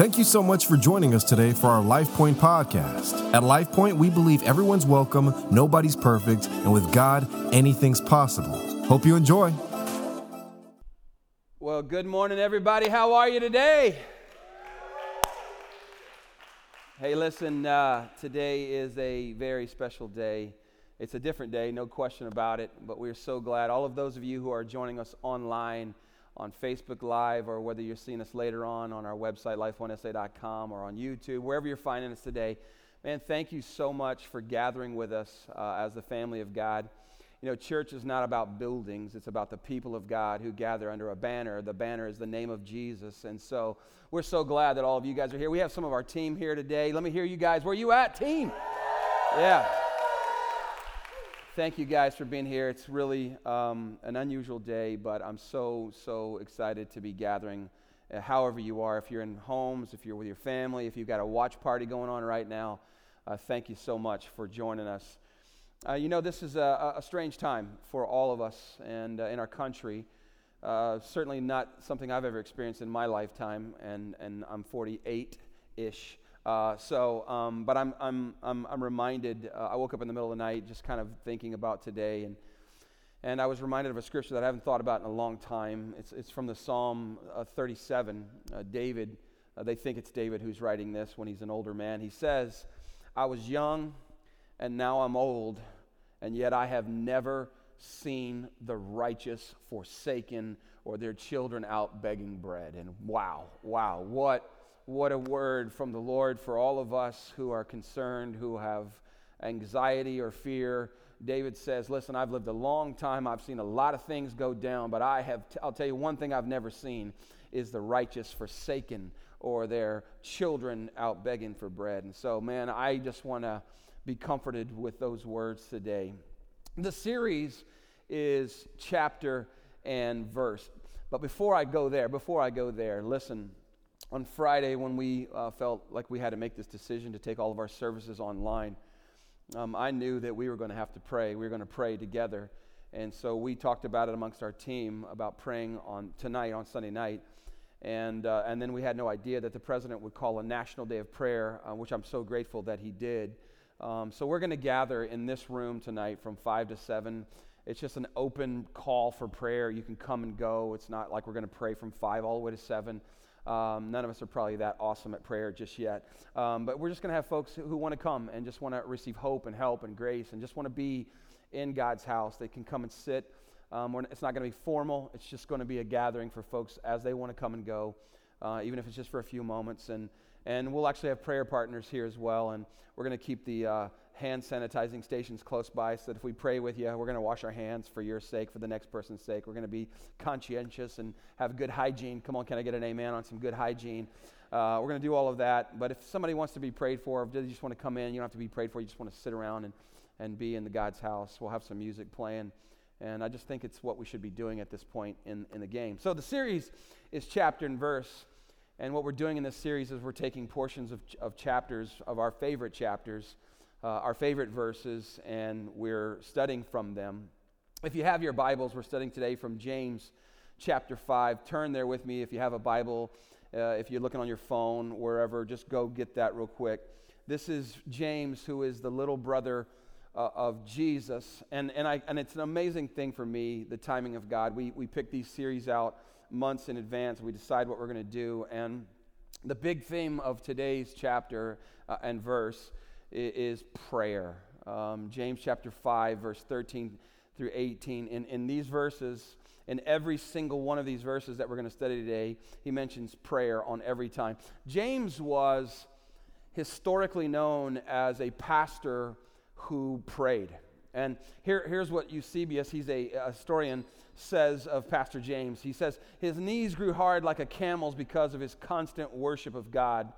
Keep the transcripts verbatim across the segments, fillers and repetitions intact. Thank you so much for joining us today for our LifePoint podcast. At LifePoint, we believe everyone's welcome, nobody's perfect, and with God, anything's possible. Hope you enjoy. Well, good morning, everybody. How are you today? Hey, listen, uh, today is a very special day. It's a different day, no question about it, but we're so glad. All of those of you who are joining us online on Facebook Live, or whether you're seeing us later on on our website, life one S A dot com, or on YouTube, wherever you're finding us today, man, thank you so much for gathering with us uh, as the family of God. You know, church is not about buildings. It's about the people of God who gather under a banner. The banner is the name of Jesus. And so we're so glad that all of you guys are here. We have some of our team here today. Let me hear you guys. Where you at, team? Yeah. Thank you guys for being here. It's really um, an unusual day, but I'm so, so excited to be gathering uh, however you are. If you're in homes, if you're with your family, if you've got a watch party going on right now, uh, thank you so much for joining us. Uh, you know, this is a, a strange time for all of us and uh, in our country. Uh, certainly not something I've ever experienced in my lifetime, and, and I'm forty-eight-ish. Uh, so, um, but I'm I'm I'm, I'm reminded. Uh, I woke up in the middle of the night, just kind of thinking about today, and and I was reminded of a scripture that I haven't thought about in a long time. It's it's from the Psalm uh, thirty-seven. Uh, David, uh, they think it's David who's writing this when he's an older man. He says, "I was young, and now I'm old, and yet I have never seen the righteous forsaken or their children out begging bread." And wow, wow, what what a word from the Lord for all of us who are concerned, who have anxiety or fear. David says, listen, I've lived a long time. I've seen a lot of things go down, but I have, t- I'll tell you one thing I've never seen is the righteous forsaken or their children out begging for bread. And so, man, I just want to be comforted with those words today. The series is chapter and verse. But before I go there, before I go there, listen, on Friday when we uh, felt like we had to make this decision to take all of our services online, um, I knew that we were going to have to pray. We were going to pray together. And so we talked about it amongst our team about praying on tonight, on Sunday night. And uh, and then we had no idea that the president would call a national day of prayer, uh, which I'm so grateful that he did. Um, so we're going to gather in this room tonight from five to seven. It's just an open call for prayer. You can come and go. It's not like we're going to pray from five all the way to seven. Um, none of us are probably that awesome at prayer just yet. Um, but we're just going to have folks who, who want to come and just want to receive hope and help and grace and just want to be in God's house. They can come and sit. Um, we're, it's not going to be formal. It's just going to be a gathering for folks as they want to come and go, uh, even if it's just for a few moments. And And we'll actually have prayer partners here as well, and we're going to keep the uh, hand sanitizing stations close by so that if we pray with you, we're going to wash our hands for your sake, for the next person's sake. We're going to be conscientious and have good hygiene. Come on, can I get an amen on some good hygiene? Uh, we're going to do all of that, but if somebody wants to be prayed for, if you just want to come in, you don't have to be prayed for, you just want to sit around and, and be in the God's house. We'll have some music playing, and I just think it's what we should be doing at this point in, in the game. So the series is chapter and verse. And what we're doing in this series is we're taking portions of, of chapters, of our favorite chapters, uh, our favorite verses, and we're studying from them. If you have your Bibles, we're studying today from James chapter five. Turn there with me if you have a Bible. Uh, if you're looking on your phone, wherever, just go get that real quick. This is James, who is the little brother uh, of Jesus. And and I and it's an amazing thing for me, the timing of God. We, we pick these series out months in advance. We decide what we're going to do, and the big theme of today's chapter uh, and verse is, is prayer. Um, James chapter five, verse thirteen through eighteen. In, in these verses, in every single one of these verses that we're going to study today, he mentions prayer on every time. James was historically known as a pastor who prayed. And here, here's what Eusebius, he's a, a historian, says of Pastor James. He says, his knees grew hard like a camel's because of his constant worship of God,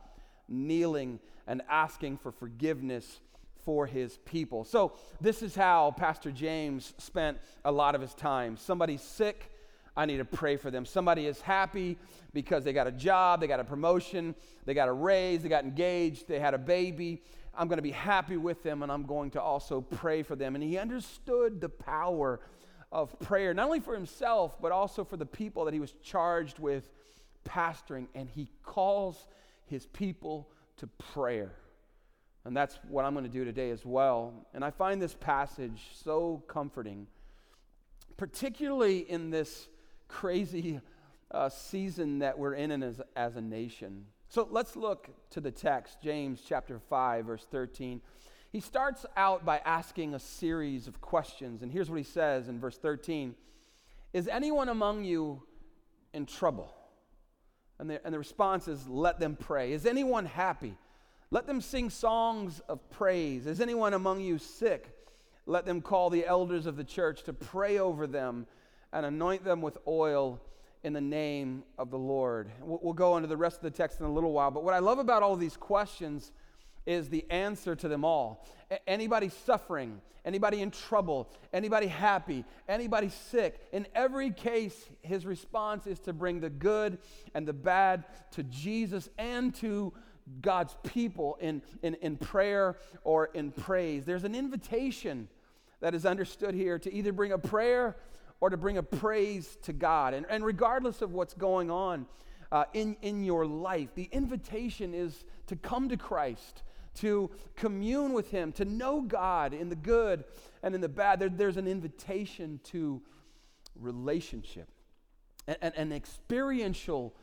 kneeling and asking for forgiveness for his people. So this is how Pastor James spent a lot of his time. Somebody's sick, I need to pray for them. Somebody is happy because they got a job, they got a promotion, they got a raise, they got engaged, they had a baby. I'm going to be happy with them, and I'm going to also pray for them. And he understood the power of prayer, not only for himself, but also for the people that he was charged with pastoring. And he calls his people to prayer. And that's what I'm going to do today as well. And I find this passage so comforting, particularly in this crazy uh, season that we're in as, as a nation. So let's look to the text, James chapter five, verse thirteen. He starts out by asking a series of questions. And here's what he says in verse thirteen. Is anyone among you in trouble? And the, and the response is, let them pray. Is anyone happy? Let them sing songs of praise. Is anyone among you sick? Let them call the elders of the church to pray over them and anoint them with oil in the name of the Lord. We'll, we'll go into the rest of the text in a little while. But what I love about all these questions is the answer to them all. A- anybody suffering, anybody in trouble, anybody happy, anybody sick. In every case, his response is to bring the good and the bad to Jesus and to God's people in, in, in prayer or in praise. There's an invitation that is understood here to either bring a prayer or to bring a praise to God. And, and regardless of what's going on uh, in, in your life, the invitation is to come to Christ, to commune with Him, to know God in the good and in the bad. There, there's an invitation to relationship, and an experiential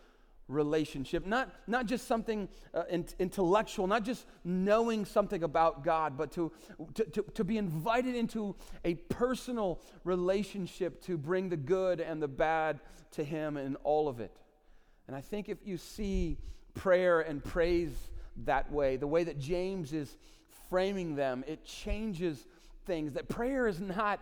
relationship, not not just something uh, in, intellectual, not just knowing something about God, but to, to to to be invited into a personal relationship to bring the good and the bad to Him in all of it. And I think if you see prayer and praise that way, the way that James is framing them, it changes things. That prayer is not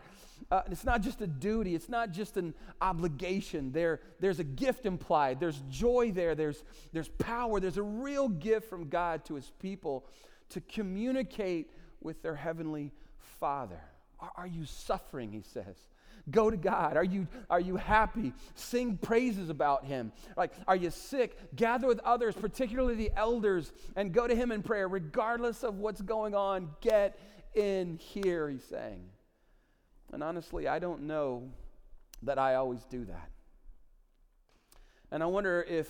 uh, it's not just a duty, it's not just an obligation. There, there's a gift implied, there's joy there, there's there's power, there's a real gift from God to His people to communicate with their Heavenly Father. Are, are you suffering? He says, go to God. Are you are you happy? Sing praises about Him. Like, are you sick? Gather with others, particularly the elders, and go to Him in prayer, regardless of what's going on. Get in here, he's saying. And honestly, I don't know that I always do that. And I wonder if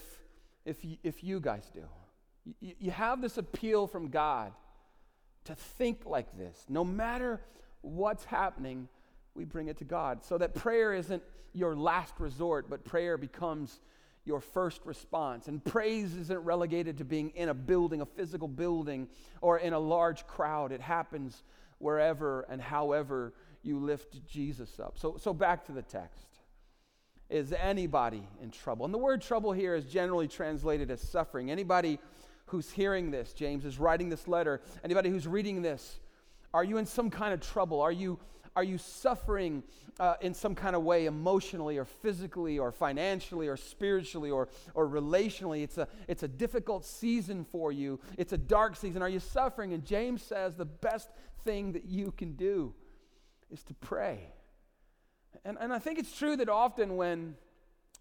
if you, if you guys do. You, you have this appeal from God to think like this. No matter what's happening, we bring it to God. So that prayer isn't your last resort, but prayer becomes your first response. And praise isn't relegated to being in a building, a physical building, or in a large crowd. It happens wherever and however you lift Jesus up. So, so back to the text. Is anybody in trouble? And the word trouble here is generally translated as suffering. Anybody who's hearing this, James is writing this letter, anybody who's reading this, are you in some kind of trouble? Are you Are you suffering uh, in some kind of way, emotionally or physically or financially or spiritually or or relationally? It's a, it's a difficult season for you. It's a dark season. Are you suffering? And James says the best thing that you can do is to pray. And, and I think it's true that often when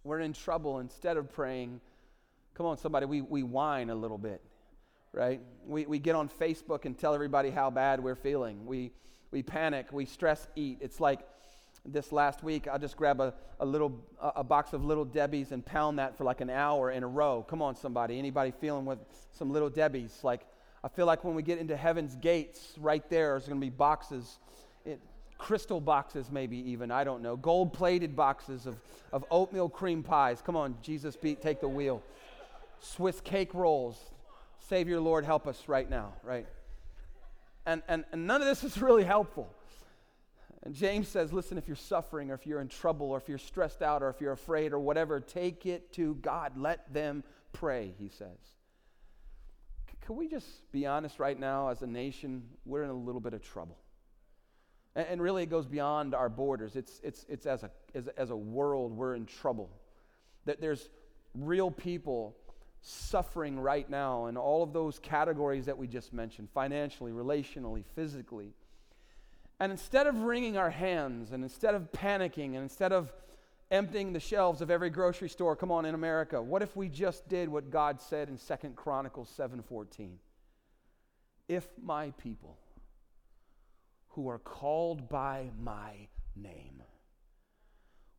we're in trouble, instead of praying, come on somebody, we, we whine a little bit, right? We, we get on Facebook and tell everybody how bad we're feeling. We... We panic, we stress eat. It's like this last week, I'll just grab a, a little a box of Little Debbie's and pound that for like an hour in a row. Come on, somebody. Anybody feeling with some Little Debbie's? Like, I feel like when we get into heaven's gates, right there, there's going to be boxes, it, crystal boxes maybe even, I don't know, gold-plated boxes of, of oatmeal cream pies. Come on, Jesus, be, take the wheel. Swiss cake rolls. Savior, Lord, help us right now, right? And, and and none of this is really helpful. And James says, listen, if you're suffering or if you're in trouble or if you're stressed out or if you're afraid or whatever, take it to God. Let them pray, he says. C- can we just be honest right now? As a nation, we're in a little bit of trouble. And, and really it goes beyond our borders. It's it's it's as a as, as a world, we're in trouble. That there's real people suffering right now in all of those categories that we just mentioned, financially, relationally, physically. And instead of wringing our hands, and instead of panicking, and instead of emptying the shelves of every grocery store, come on, in America, what if we just did what God said in Second Chronicles seven fourteen? If my people who are called by my name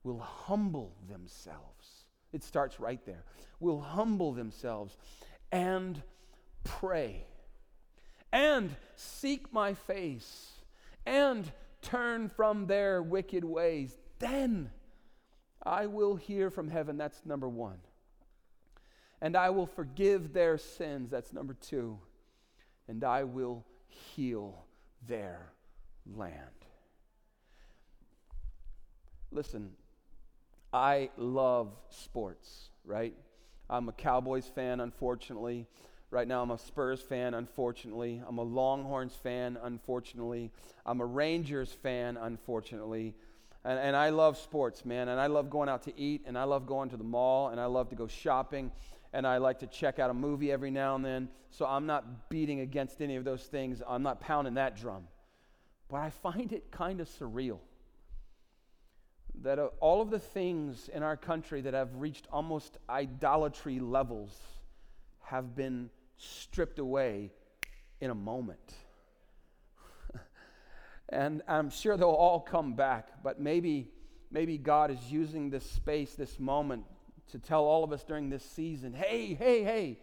will humble themselves. It starts right there. Will humble themselves and pray, and seek my face, and turn from their wicked ways. Then I will hear from heaven. That's number one. And I will forgive their sins. That's number two. And I will heal their land. Listen, I love sports, right? I'm a Cowboys fan, unfortunately. Right now I'm a Spurs fan, unfortunately. I'm a Longhorns fan, unfortunately. I'm a Rangers fan, unfortunately. And, and I love sports, man. And I love going out to eat, and I love going to the mall, and I love to go shopping, and I like to check out a movie every now and then. So I'm not beating against any of those things. I'm not pounding that drum. But I find it kind of surreal that all of the things in our country that have reached almost idolatry levels have been stripped away in a moment. And I'm sure they'll all come back, but maybe maybe God is using this space, this moment, to tell all of us during this season, hey, hey, hey,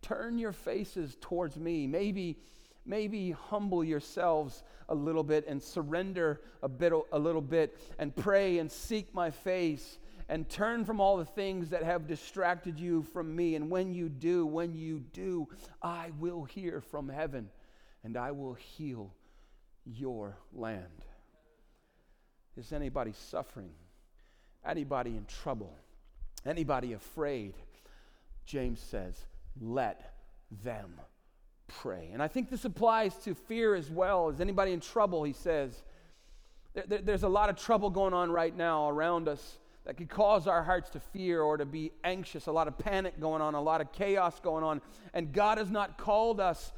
turn your faces towards me. Maybe Maybe humble yourselves a little bit and surrender a bit, a little bit, and pray and seek my face and turn from all the things that have distracted you from me. And when you do, when you do, I will hear from heaven and I will heal your land. Is anybody suffering? Anybody in trouble? Anybody afraid? James says, let them pray. And I think this applies to fear as well. Is anybody in trouble? He says, there, there, there's a lot of trouble going on right now around us that could cause our hearts to fear or to be anxious, a lot of panic going on, a lot of chaos going on. And God has not called us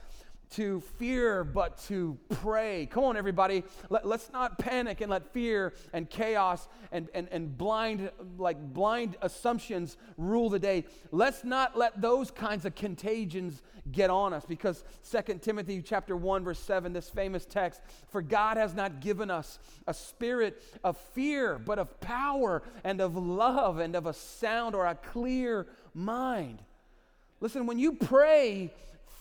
to fear, but to pray. Come on, everybody. Let, let's not panic and let fear and chaos and, and, and blind, like blind assumptions rule the day. Let's not let those kinds of contagions get on us, because Second Timothy chapter one, verse seven, this famous text, for God has not given us a spirit of fear, but of power and of love and of a sound or a clear mind. Listen, when you pray,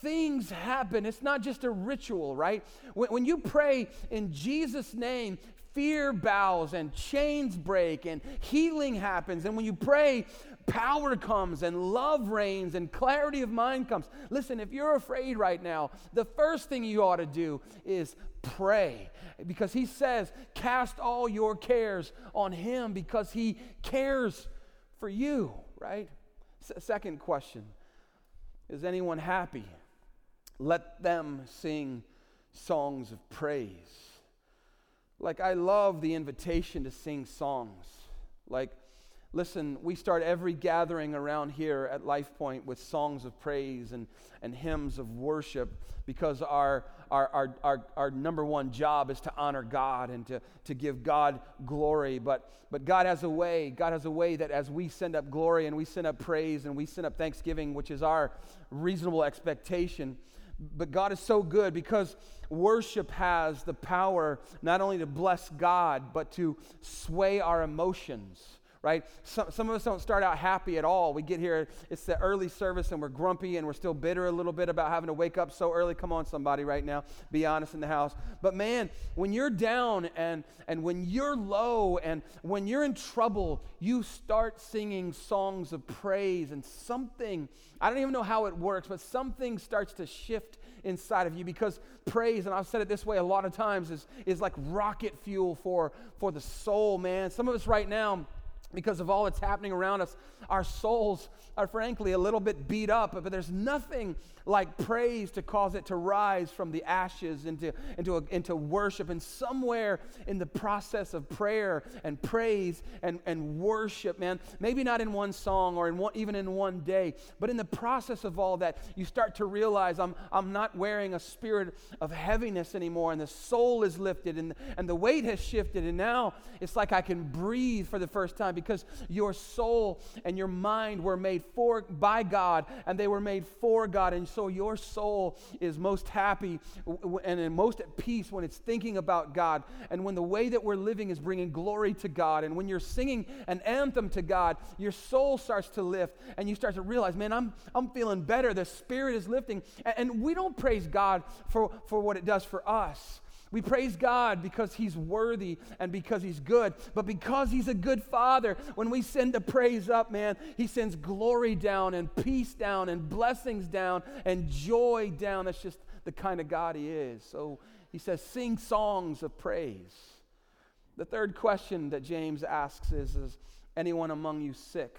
things happen. It's not just a ritual, right? When, when you pray in Jesus' name, fear bows and chains break and healing happens. And when you pray, power comes and love reigns and clarity of mind comes. Listen, if you're afraid right now, the first thing you ought to do is pray, because he says, cast all your cares on him because he cares for you, right? S- second question, is anyone happy? Let them sing songs of praise. Like, I love the invitation to sing songs. Like, listen, we start every gathering around here at LifePoint with songs of praise and, and hymns of worship, because our Our, our our our number one job is to honor God and to, to give God glory. But but God has a way. God has a way that as we send up glory and we send up praise and we send up thanksgiving, which is our reasonable expectation. But God is so good, because worship has the power not only to bless God, but to sway our emotions. Right? Some, some of us don't start out happy at all. We get here, it's the early service, and we're grumpy, and we're still bitter a little bit about having to wake up so early. Come on, somebody right now. Be honest in the house. But man, when you're down and, and when you're low and when you're in trouble, you start singing songs of praise, and something, I don't even know how it works, but something starts to shift inside of you, because praise, and I've said it this way a lot of times, is, is like rocket fuel for, for the soul, man. Some of us right now, because of all that's happening around us, our souls are frankly a little bit beat up, but there's nothing like praise to cause it to rise from the ashes into, into, a, into worship. And somewhere in the process of prayer and praise and, and worship, man, maybe not in one song or in one, even in one day, but in the process of all that, you start to realize I'm, I'm not wearing a spirit of heaviness anymore, and the soul is lifted, and, and the weight has shifted, and now it's like I can breathe for the first time, because your soul and your mind were made for by God, and they were made for God. And so your soul is most happy and most at peace when it's thinking about God, and when the way that we're living is bringing glory to God. And when you're singing an anthem to God, your soul starts to lift, and you start to realize, man, I'm I'm feeling better. The Spirit is lifting. And we don't praise God for, for what it does for us. We praise God because He's worthy and because He's good, but because He's a good Father, when we send the praise up, man, He sends glory down and peace down and blessings down and joy down. That's just the kind of God He is. So He says, sing songs of praise. The third question that James asks is, is anyone among you sick?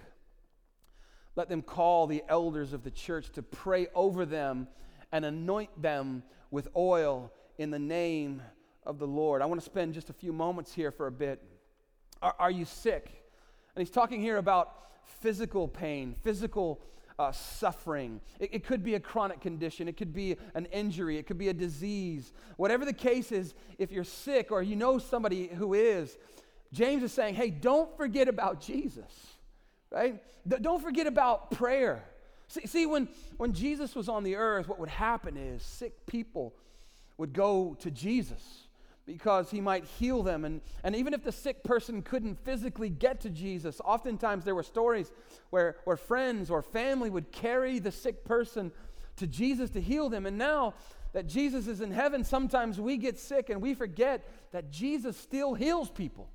Let them call the elders of the church to pray over them and anoint them with oil in the name of the Lord. I want to spend just a few moments here for a bit. Are, are you sick? And he's talking here about physical pain, physical uh, suffering. It, it could be a chronic condition. It could be an injury. It could be a disease. Whatever the case is, if you're sick or you know somebody who is, James is saying, hey, don't forget about Jesus, right? D- don't forget about prayer. See, see when, when Jesus was on the earth, what would happen is sick people would go to Jesus because He might heal them. And, and even if the sick person couldn't physically get to Jesus, oftentimes there were stories where, where friends or family would carry the sick person to Jesus to heal them. And now that Jesus is in heaven, sometimes we get sick and we forget that Jesus still heals people.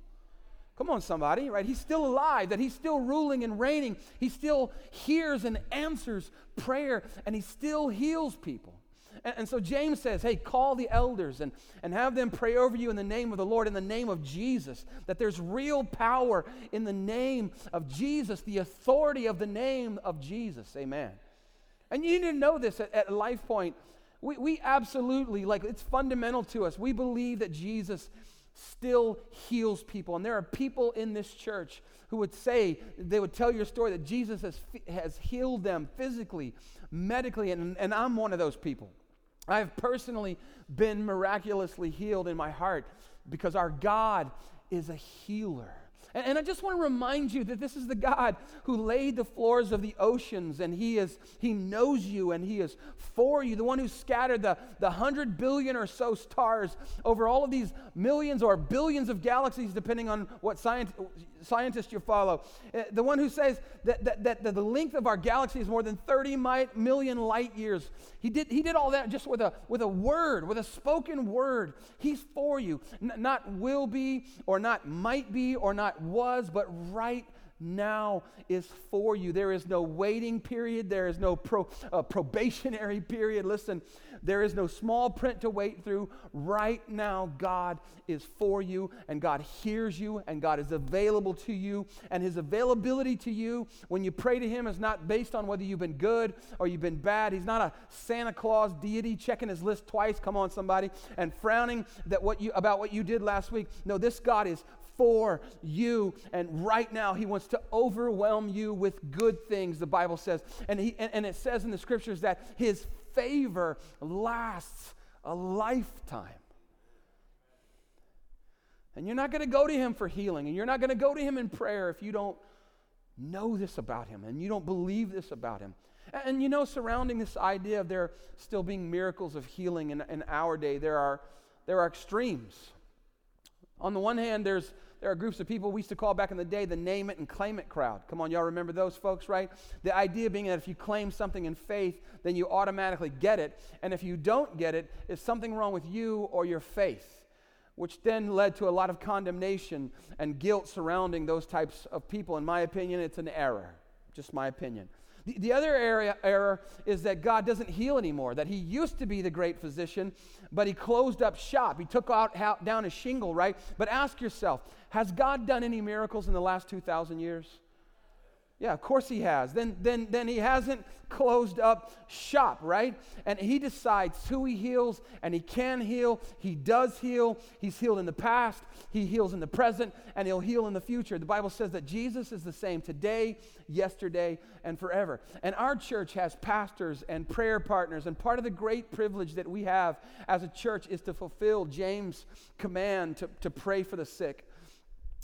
Come on, somebody, right? He's still alive, that He's still ruling and reigning. He still hears and answers prayer, and He still heals people. And so James says, hey, call the elders and, and have them pray over you in the name of the Lord, in the name of Jesus, that there's real power in the name of Jesus, the authority of the name of Jesus. Amen. And you need to know this at, at LifePoint. We, we absolutely, like, it's fundamental to us. We believe that Jesus still heals people. And there are people in this church who would say, they would tell your story that Jesus has, has healed them physically, medically, and, and I'm one of those people. I have personally been miraculously healed in my heart because our God is a healer. And, and I just want to remind you that this is the God who laid the floors of the oceans, and He is He knows you, and He is for you, the one who scattered the, the hundred billion or so stars over all of these millions or billions of galaxies, depending on what science, scientist you follow. Uh, the one who says that, that, that, that the length of our galaxy is more than thirty million light years. He did He did all that just with a, with a word, with a spoken word. He's for you. N- not will be, or not might be, or not was, but right now is for you. There is no waiting period. There is no pro, uh, probationary period. Listen, there is no small print to wait through. Right now, God is for you, and God hears you, and God is available to you. And His availability to you when you pray to Him is not based on whether you've been good or you've been bad. He's not a Santa Claus deity checking His list twice, come on somebody, and frowning that what you about what you did last week. No, this God is for you, and right now He wants to overwhelm you with good things, the Bible says. And he and, and it says in the scriptures that His favor lasts a lifetime. And you're not going to go to Him for healing, and you're not going to go to Him in prayer if you don't know this about Him and you don't believe this about Him. And, and you know, surrounding this idea of there still being miracles of healing in, in our day, there are there are extremes. On the one hand, there's There are groups of people we used to call back in the day the name it and claim it crowd. Come on, y'all remember those folks, right? The idea being that if you claim something in faith, then you automatically get it. And if you don't get it, it's something wrong with you or your faith, which then led to a lot of condemnation and guilt surrounding those types of people. In my opinion, it's an error. Just my opinion. The, the other area, error is that God doesn't heal anymore, that He used to be the great physician, but He closed up shop. He took out, out down his shingle, right? But ask yourself, has God done any miracles in the last two thousand years? Yeah, of course He has. Then, then, then He hasn't closed up shop, right? And He decides who He heals, and He can heal. He does heal. He's healed in the past. He heals in the present, and He'll heal in the future. The Bible says that Jesus is the same today, yesterday, and forever. And our church has pastors and prayer partners, and part of the great privilege that we have as a church is to fulfill James' command to, to pray for the sick.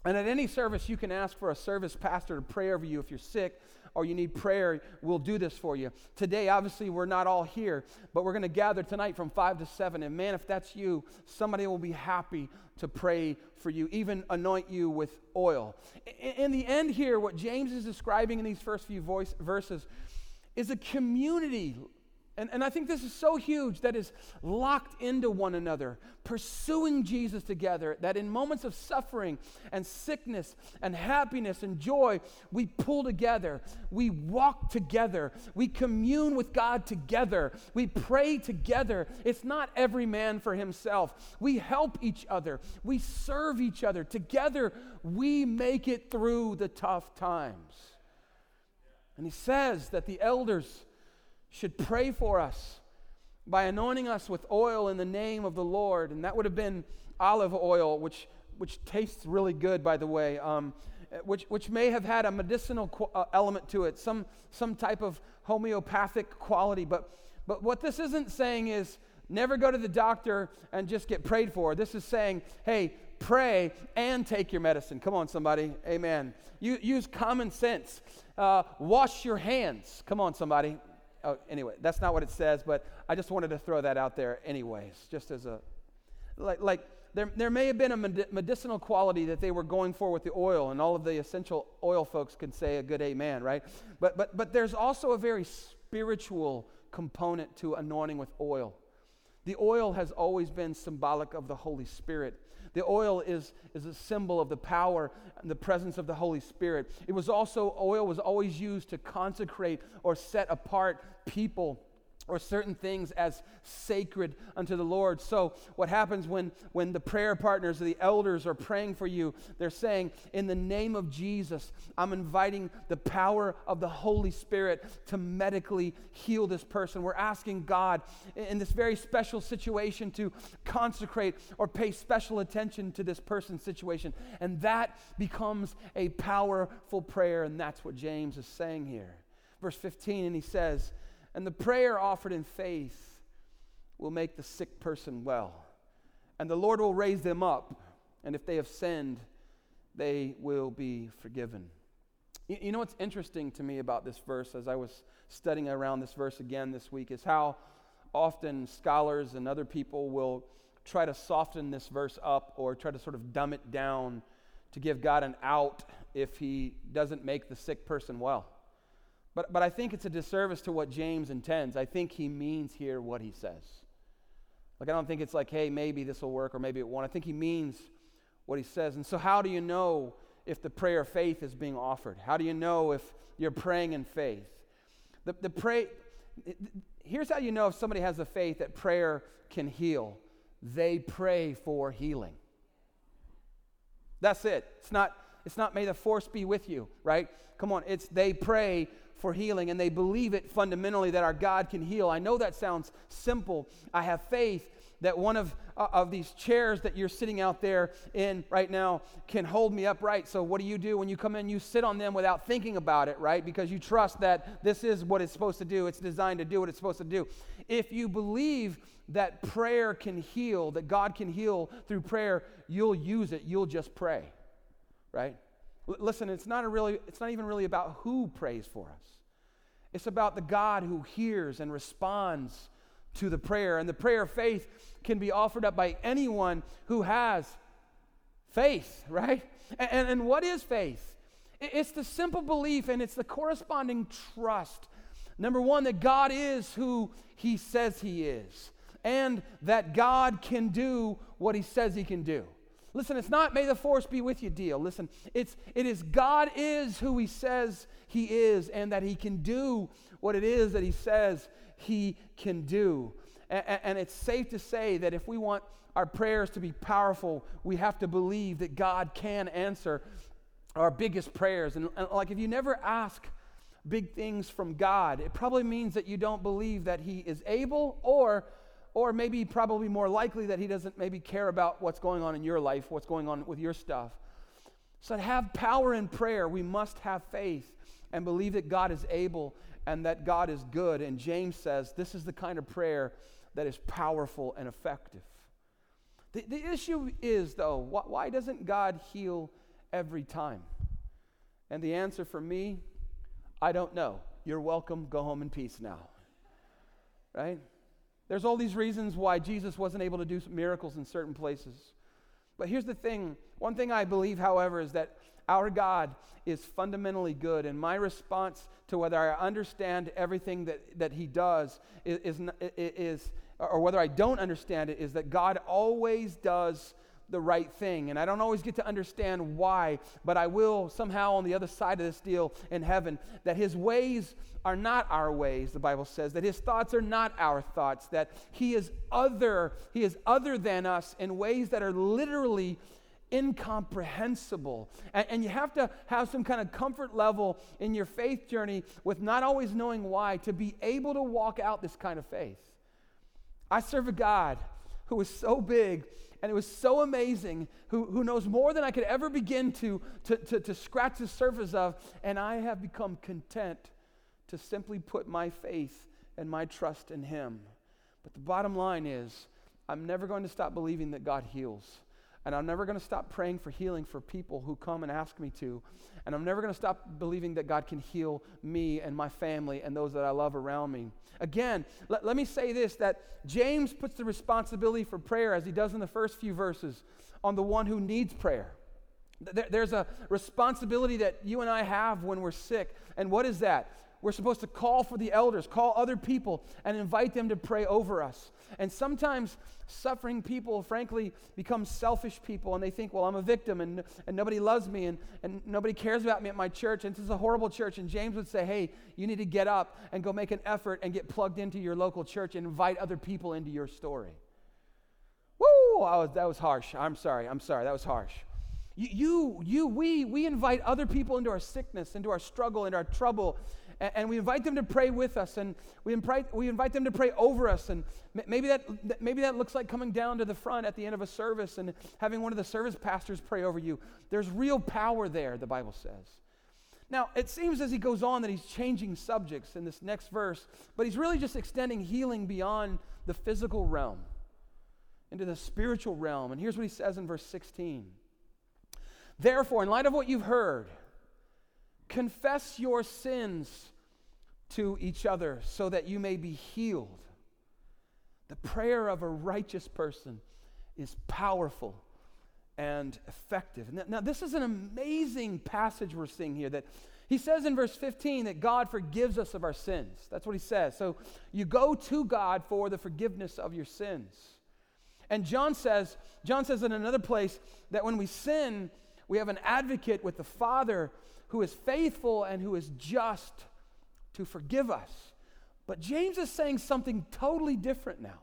And at any service, you can ask for a service pastor to pray over you if you're sick or you need prayer. We'll do this for you. Today, obviously, we're not all here, but we're going to gather tonight from five to seven. And man, if that's you, somebody will be happy to pray for you, even anoint you with oil. In the end here, what James is describing in these first few voice verses is a community. And, and I think this is so huge, that is locked into one another, pursuing Jesus together, that in moments of suffering and sickness and happiness and joy, we pull together, we walk together, we commune with God together, we pray together. It's not every man for himself. We help each other. We serve each other. Together, we make it through the tough times. And he says that the elders should pray for us by anointing us with oil in the name of the Lord. And that would have been olive oil, which which tastes really good, by the way, um, which which may have had a medicinal qu- uh, element to it, some some type of homeopathic quality. But but what this isn't saying is never go to the doctor and just get prayed for. This is saying, hey, pray and take your medicine. Come on, somebody. Amen. You use common sense. Uh, wash your hands. Come on, somebody. Oh, anyway, that's not what it says, but I just wanted to throw that out there anyways, just as a, like, like there there may have been a med- medicinal quality that they were going for with the oil, and all of the essential oil folks can say a good amen, right? But but but there's also a very spiritual component to anointing with oil. The oil has always been symbolic of the Holy Spirit. The oil is, is a symbol of the power and the presence of the Holy Spirit. It was also, oil was always used to consecrate or set apart people or certain things as sacred unto the Lord. So what happens when, when the prayer partners or the elders are praying for you, they're saying, in the name of Jesus, I'm inviting the power of the Holy Spirit to medically heal this person. We're asking God in this very special situation to consecrate or pay special attention to this person's situation. And that becomes a powerful prayer, and that's what James is saying here. Verse fifteen, and he says, and the prayer offered in faith will make the sick person well. And the Lord will raise them up. And if they have sinned, they will be forgiven. You, you know what's interesting to me about this verse, as I was studying around this verse again this week, is how often scholars and other people will try to soften this verse up or try to sort of dumb it down to give God an out if he doesn't make the sick person well. But but I think it's a disservice to what James intends. I think he means here what he says. Like, I don't think it's like, hey, maybe this will work or maybe it won't. I think he means what he says. And so how do you know if the prayer of faith is being offered? How do you know if you're praying in faith? The the pray. Here's how you know if somebody has the faith that prayer can heal. They pray for healing. That's it. It's not, it's not may the force be with you, right? Come on, it's they pray for healing, and they believe it fundamentally that our God can heal. I know that sounds simple. I have faith that one of uh, of these chairs that you're sitting out there in right now can hold me upright. So what do you do when you come in? You sit on them without thinking about it, right? Because you trust that this is what it's supposed to do. It's designed to do what it's supposed to do. If you believe that prayer can heal, that God can heal through prayer, you'll use it. You'll just pray, right? Listen, it's not a really, it's not even really about who prays for us. It's about the God who hears and responds to the prayer. And the prayer of faith can be offered up by anyone who has faith, right? And, and, and what is faith? It's the simple belief, and it's the corresponding trust. Number one, that God is who he says he is, and that God can do what he says he can do. Listen, it's not may the force be with you deal. Listen, it's it is God is who he says he is, and that he can do what it is that he says he can do. And, and it's safe to say that if we want our prayers to be powerful, we have to believe that God can answer our biggest prayers. And, and like if you never ask big things from God, it probably means that you don't believe that he is able, or Or maybe probably more likely that he doesn't maybe care about what's going on in your life, what's going on with your stuff. So to have power in prayer, we must have faith and believe that God is able and that God is good. And James says this is the kind of prayer that is powerful and effective. The, the issue is, though, wh- why doesn't God heal every time? And the answer for me, I don't know. You're welcome. Go home in peace now. Right? There's all these reasons why Jesus wasn't able to do miracles in certain places. But here's the thing. One thing I believe, however, is that our God is fundamentally good, and my response to whether I understand everything that, that he does is, is, is, or whether I don't understand it, is that God always does the right thing. And I don't always get to understand why, but I will somehow on the other side of this deal in heaven, that his ways are not our ways, the Bible says, that his thoughts are not our thoughts, that he is other, he is other than us in ways that are literally incomprehensible. And, and you have to have some kind of comfort level in your faith journey with not always knowing why to be able to walk out this kind of faith. I serve a God who is so big and it was so amazing, who, who knows more than I could ever begin to, to, to, to scratch the surface of, and I have become content to simply put my faith and my trust in him. But the bottom line is, I'm never going to stop believing that God heals. And I'm never going to stop praying for healing for people who come and ask me to. And I'm never going to stop believing that God can heal me and my family and those that I love around me. Again, let, let me say this, that James puts the responsibility for prayer, as he does in the first few verses, on the one who needs prayer. There, there's a responsibility that you and I have when we're sick. And what is that? We're supposed to call for the elders, call other people, and invite them to pray over us. And sometimes suffering people, frankly, become selfish people, and they think, well, I'm a victim, and, and nobody loves me, and, and nobody cares about me at my church, and this is a horrible church. And James would say, hey, you need to get up and go make an effort and get plugged into your local church and invite other people into your story. Woo! I was, that was harsh. I'm sorry. I'm sorry. That was harsh. You, you, you, we, we invite other people into our sickness, into our struggle, into our trouble, and we invite them to pray with us, and we invite we invite them to pray over us, and maybe that maybe that looks like coming down to the front at the end of a service and having one of the service pastors pray over you. There's real power there, the Bible says. Now, it seems as he goes on that he's changing subjects in this next verse, but he's really just extending healing beyond the physical realm into the spiritual realm. And here's what he says in verse sixteen. Therefore, in light of what you've heard, confess your sins to each other so that you may be healed. The prayer of a righteous person is powerful and effective. Now, now this is an amazing passage we're seeing here, that he says in verse fifteen that God forgives us of our sins. That's what he says. So you go to God for the forgiveness of your sins. And John says, John says in another place that when we sin, we have an advocate with the Father who is faithful and who is just to forgive us. But James is saying something totally different now.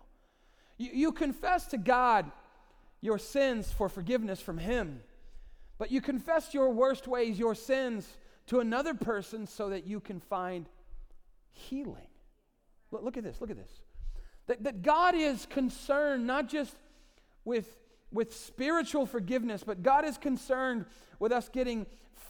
You, you confess to God your sins for forgiveness from him, but you confess your worst ways, your sins, to another person so that you can find healing. Look, look at this, look at this. That, that God is concerned not just with with spiritual forgiveness, but God is concerned with us getting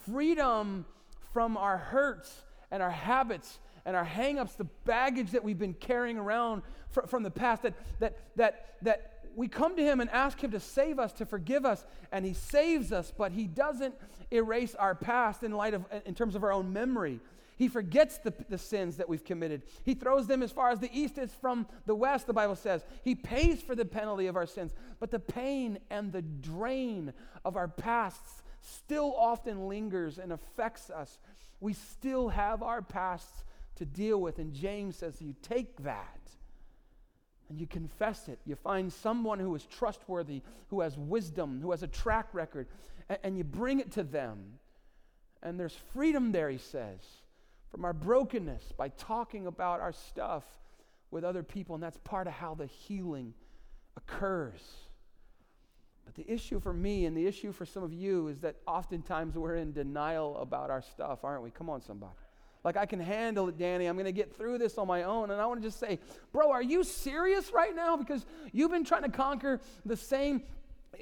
freedom from our hurts and our habits and our hang-ups, the baggage that we've been carrying around fr- from the past, that, that, that, that we come to him and ask him to save us, to forgive us, and he saves us, but he doesn't erase our past in light of, in terms of our own memory. He forgets the, the sins that we've committed. He throws them as far as the east is from the west, the Bible says. He pays for the penalty of our sins. But the pain and the drain of our pasts still often lingers and affects us. We still have our pasts to deal with. And James says, you take that and you confess it. You find someone who is trustworthy, who has wisdom, who has a track record, and, and you bring it to them. And there's freedom there, he says, from our brokenness by talking about our stuff with other people, and that's part of how the healing occurs. But the issue for me and the issue for some of you is that oftentimes we're in denial about our stuff, aren't we? Come on, somebody. Like, I can handle it, Danny. I'm going to get through this on my own. And I want to just say, bro, are you serious right now? Because you've been trying to conquer the same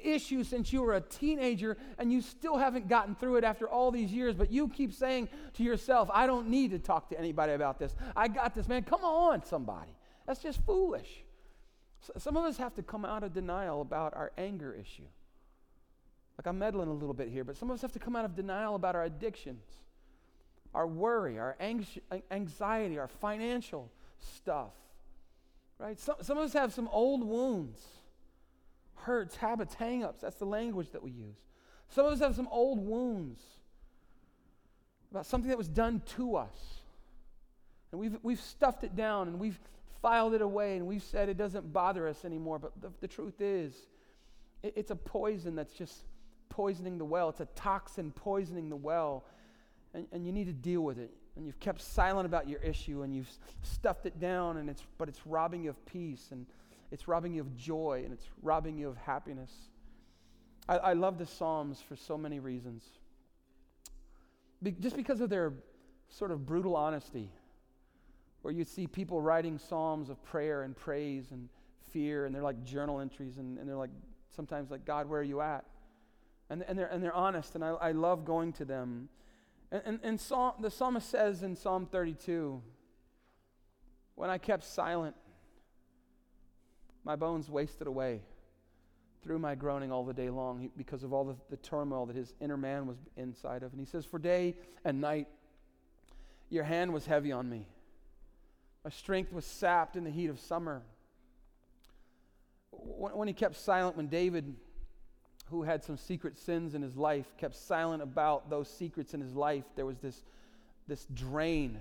issue since you were a teenager, and you still haven't gotten through it after all these years, but you keep saying to yourself, I don't need to talk to anybody about this. I got this, man. Come on, somebody. That's just foolish. Some of us have to come out of denial about our anger issue. Like, I'm meddling a little bit here, but some of us have to come out of denial about our addictions, our worry, our anxiety, our financial stuff, right? Some, some of us have some old wounds, hurts, habits, hang-ups. That's the language that we use. Some of us have some old wounds about something that was done to us. And we've, we've stuffed it down, and we've filed it away, and we've said it doesn't bother us anymore. But the, the truth is, it, it's a poison that's just poisoning the well. It's a toxin poisoning the well. And, and you need to deal with it. And you've kept silent about your issue, and you've stuffed it down, and it's but it's robbing you of peace, and it's robbing you of joy, and it's robbing you of happiness. I, I love the Psalms for so many reasons. Be, just because of their sort of brutal honesty, where you see people writing psalms of prayer and praise and fear, and they're like journal entries, and, and they're like sometimes like, God, where are you at? And and they're and they're honest, and I, I love going to them. And, and, and Psalm, the psalmist says in Psalm thirty-two, when I kept silent, my bones wasted away through my groaning all the day long because of all the, the turmoil that his inner man was inside of. And he says, for day and night, your hand was heavy on me. My strength was sapped in the heat of summer. When, when he kept silent, when David, who had some secret sins in his life, kept silent about those secrets in his life, there was this, this drain,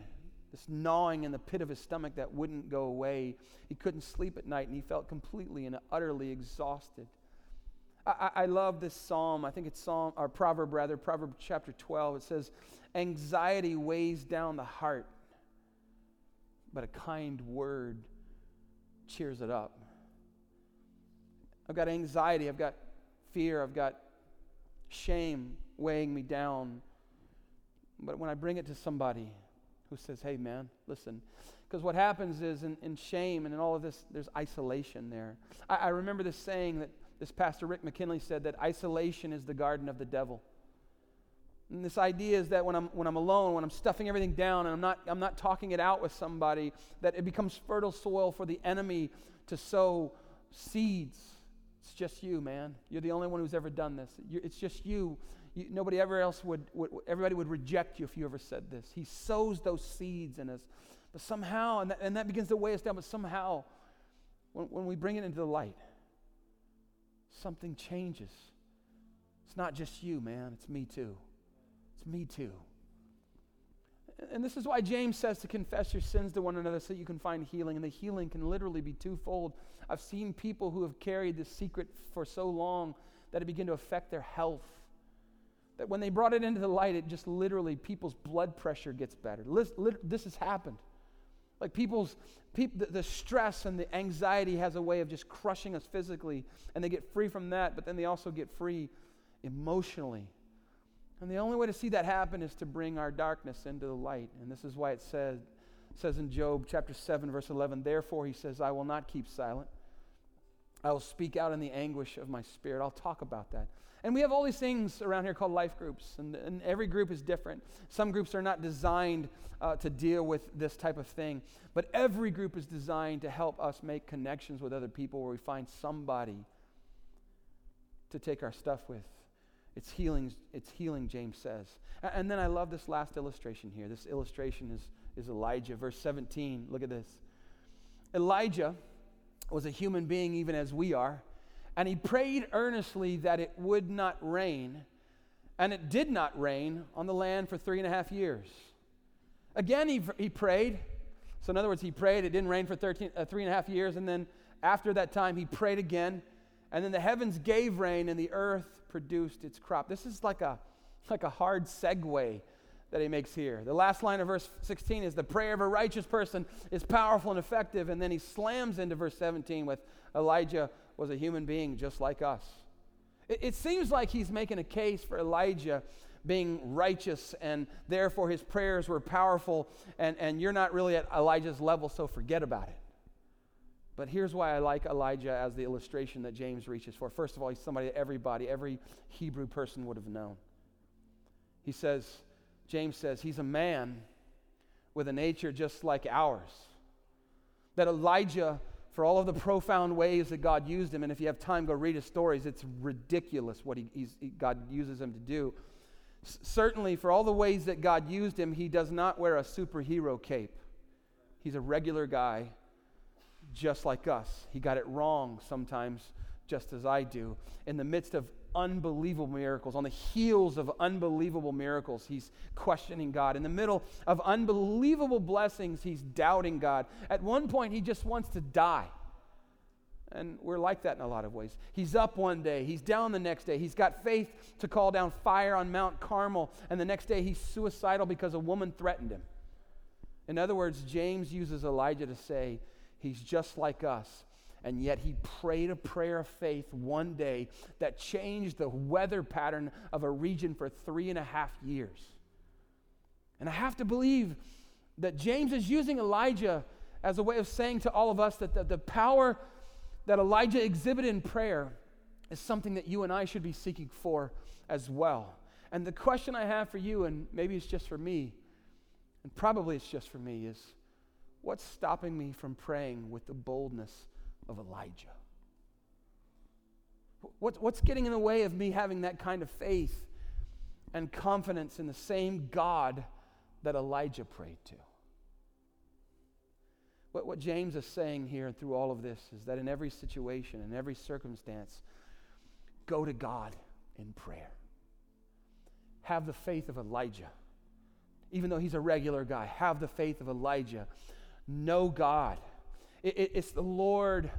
this gnawing in the pit of his stomach that wouldn't go away. He couldn't sleep at night, and he felt completely and utterly exhausted. I, I, I love this psalm. I think it's Psalm, or Proverb rather, Proverb chapter twelve. It says, anxiety weighs down the heart, but a kind word cheers it up. I've got anxiety, I've got fear, I've got shame weighing me down. But when I bring it to somebody who says, hey man, listen, because what happens is in, in shame and in all of this, there's isolation there. I, I remember this saying that this pastor Rick McKinley said, that isolation is the garden of the devil. And this idea is that when I'm when I'm alone, when I'm stuffing everything down and I'm not I'm not talking it out with somebody, that it becomes fertile soil for the enemy to sow seeds. It's just you, man. You're the only one who's ever done this. You're, it's just you. you. Nobody ever else would, would, everybody would reject you if you ever said this. He sows those seeds in us. But somehow, and that, and that begins to weigh us down, but somehow, when, when we bring it into the light, something changes. It's not just you, man. It's me too. It's me too. And this is why James says to confess your sins to one another so that you can find healing. And the healing can literally be twofold. I've seen people who have carried this secret for so long that it began to affect their health. That when they brought it into the light, it just literally, people's blood pressure gets better. This has happened. Like people's, people, the stress and the anxiety has a way of just crushing us physically. And they get free from that, but then they also get free emotionally. And the only way to see that happen is to bring our darkness into the light. And this is why it says, says in Job chapter seven, verse eleven, therefore, he says, I will not keep silent. I will speak out in the anguish of my spirit. I'll talk about that. And we have all these things around here called life groups. And, and every group is different. Some groups are not designed uh, to deal with this type of thing. But every group is designed to help us make connections with other people where we find somebody to take our stuff with. It's healing, it's healing, James says. And then I love this last illustration here. This illustration is, is Elijah. Verse seventeen, look at this. Elijah was a human being even as we are, and he prayed earnestly that it would not rain, and it did not rain on the land for three and a half years. Again, he, he prayed. So in other words, he prayed. It didn't rain for thirteen, uh, three and a half years, and then after that time, he prayed again. And then the heavens gave rain, and the earth produced its crop. This is like a, like a hard segue that he makes here. The last line of verse sixteen is, the prayer of a righteous person is powerful and effective. And then he slams into verse seventeen with, Elijah was a human being just like us. It, it seems like he's making a case for Elijah being righteous, and therefore his prayers were powerful, and, and you're not really at Elijah's level, so forget about it. But here's why I like Elijah as the illustration that James reaches for. First of all, he's somebody that everybody, every Hebrew person would have known. He says, James says, he's a man with a nature just like ours. That Elijah, for all of the profound ways that God used him. And if you have time, go read his stories. It's ridiculous what he, he's, he, God uses him to do. S- certainly, for all the ways that God used him, he does not wear a superhero cape. He's a regular guy, just like us. He got it wrong sometimes, just as I do. In the midst of unbelievable miracles, on the heels of unbelievable miracles, he's questioning God. In the middle of unbelievable blessings, he's doubting God. At one point, he just wants to die. And we're like that in a lot of ways. He's up one day, he's down the next day. He's got faith to call down fire on Mount Carmel, and the next day he's suicidal because a woman threatened him. In other words, James uses Elijah to say he's just like us, and yet he prayed a prayer of faith one day that changed the weather pattern of a region for three and a half years. And I have to believe that James is using Elijah as a way of saying to all of us that the, the power that Elijah exhibited in prayer is something that you and I should be seeking for as well. And the question I have for you, and maybe it's just for me, and probably it's just for me, is what's stopping me from praying with the boldness of Elijah? What, what's getting in the way of me having that kind of faith and confidence in the same God that Elijah prayed to? What, what James is saying here through all of this is that in every situation, in every circumstance, go to God in prayer. Have the faith of Elijah. Even though he's a regular guy, have the faith of Elijah. Know God. It's the Lord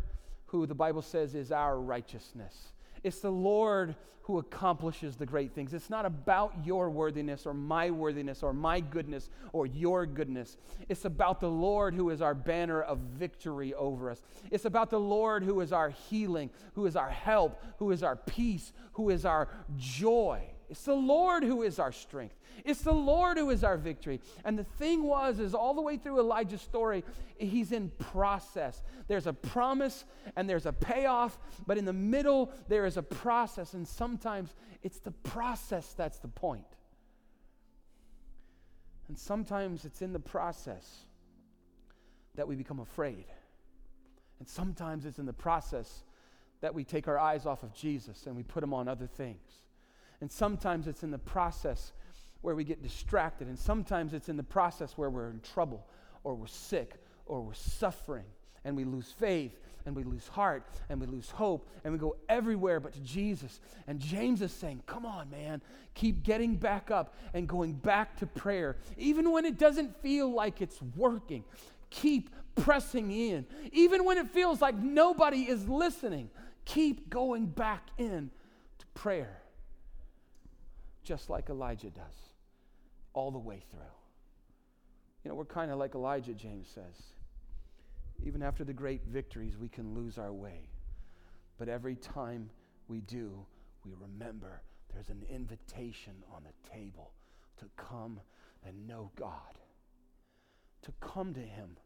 who the Bible says is our righteousness. It's the Lord who accomplishes the great things. It's not about your worthiness or my worthiness or my goodness or your goodness. It's about the Lord who is our banner of victory over us. It's about the Lord who is our healing, who is our help, who is our peace, who is our joy. It's the Lord who is our strength. It's the Lord who is our victory. And the thing was, is all the way through Elijah's story, he's in process. There's a promise and there's a payoff, but in the middle, there is a process. And sometimes it's the process that's the point. And sometimes it's in the process that we become afraid. And sometimes it's in the process that we take our eyes off of Jesus and we put them on other things. And sometimes it's in the process where we get distracted. And sometimes it's in the process where we're in trouble or we're sick or we're suffering and we lose faith and we lose heart and we lose hope and we go everywhere but to Jesus. And James is saying, come on, man, keep getting back up and going back to prayer. Even when it doesn't feel like it's working, keep pressing in. Even when it feels like nobody is listening, keep going back in to prayer. Just like Elijah does, all the way through. You know, we're kind of like Elijah, James says. Even after the great victories, we can lose our way. But every time we do, we remember there's an invitation on the table to come and know God, to come to Him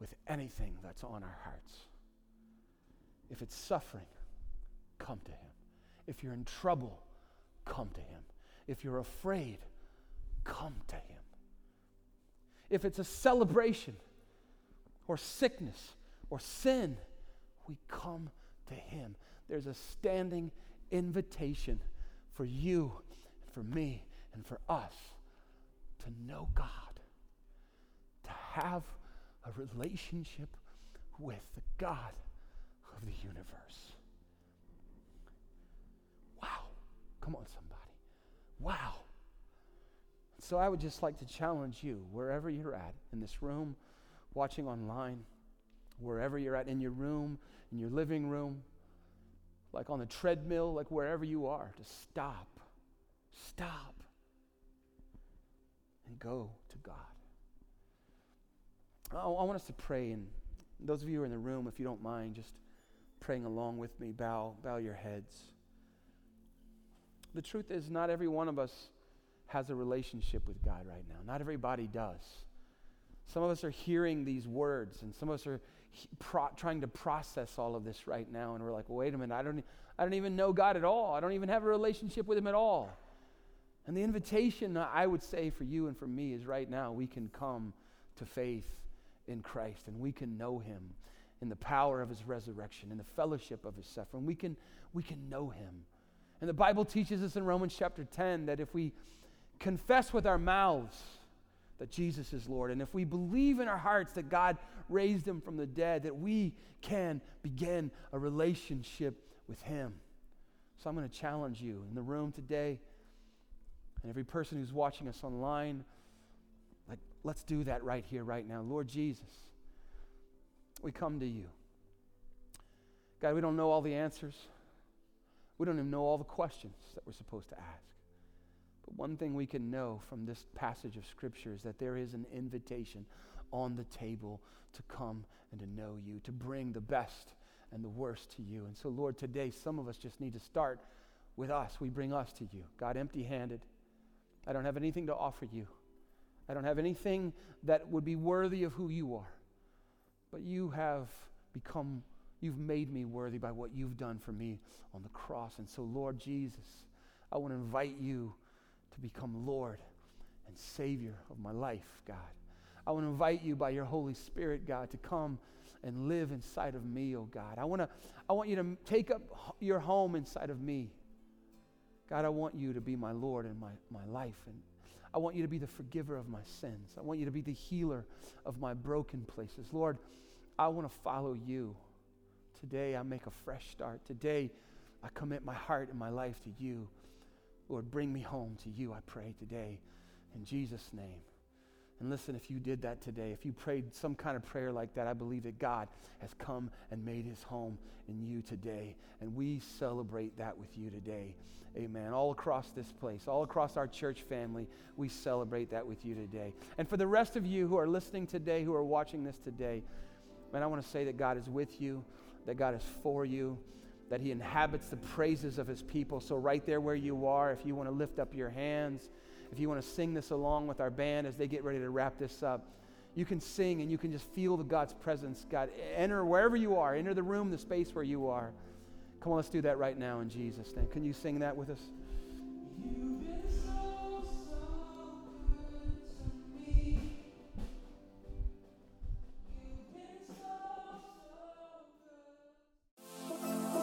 with anything that's on our hearts. If it's suffering, come to Him. If you're in trouble, come to Him. If you're afraid, come to Him. If it's a celebration or sickness or sin, we come to Him. There's a standing invitation for you, and for me, and for us to know God, to have a relationship with the God of the universe. Come on, somebody. Wow. So I would just like to challenge you, wherever you're at, in this room, watching online, wherever you're at, in your room, in your living room, like on the treadmill, like wherever you are, to stop, stop, and go to God. I, I want us to pray, and those of you who are in the room, if you don't mind, just praying along with me, bow, bow your heads. The truth is, not every one of us has a relationship with God right now. Not everybody does. Some of us are hearing these words, and some of us are he- pro- trying to process all of this right now, and we're like, wait a minute, I don't, I don't even know God at all. I don't even have a relationship with Him at all. And the invitation, I would say, for you and for me is right now we can come to faith in Christ, and we can know Him, in the power of his resurrection, in the fellowship of his suffering. We can, we can know him. And the Bible teaches us in Romans chapter ten that if we confess with our mouths that Jesus is Lord, and if we believe in our hearts that God raised him from the dead, that we can begin a relationship with him. So I'm going to challenge you in the room today and every person who's watching us online, like, let's do that right here, right now. Lord Jesus, we come to you. God, we don't know all the answers. We don't even know all the questions that we're supposed to ask. But one thing we can know from this passage of Scripture is that there is an invitation on the table to come and to know you, to bring the best and the worst to you. And so, Lord, today some of us just need to start with us. We bring us to you. God, empty-handed. I don't have anything to offer you. I don't have anything that would be worthy of who you are. But you have become, you've made me worthy by what you've done for me on the cross. And so, Lord Jesus, I want to invite you to become Lord and Savior of my life, God. I want to invite you by your Holy Spirit, God, to come and live inside of me, oh God. I want to, I want you to take up your home inside of me. God, I want you to be my Lord and my, my life. And I want you to be the forgiver of my sins. I want you to be the healer of my broken places. Lord, I want to follow you. Today I make a fresh start. Today I commit my heart and my life to you. Lord, bring me home to you, I pray today in Jesus' name. And listen, if you did that today, if you prayed some kind of prayer like that, I believe that God has come and made his home in you today. And we celebrate that with you today. Amen. All across this place, all across our church family, we celebrate that with you today. And for the rest of you who are listening today, who are watching this today, man, I want to say that God is with you, that God is for you, that he inhabits the praises of his people. So right there where you are, if you want to lift up your hands, if you want to sing this along with our band as they get ready to wrap this up, you can sing and you can just feel the God's presence. God, enter wherever you are. Enter the room, the space where you are. Come on, let's do that right now in Jesus' name. Can you sing that with us? You've been so, so good to me. You've been so, so good.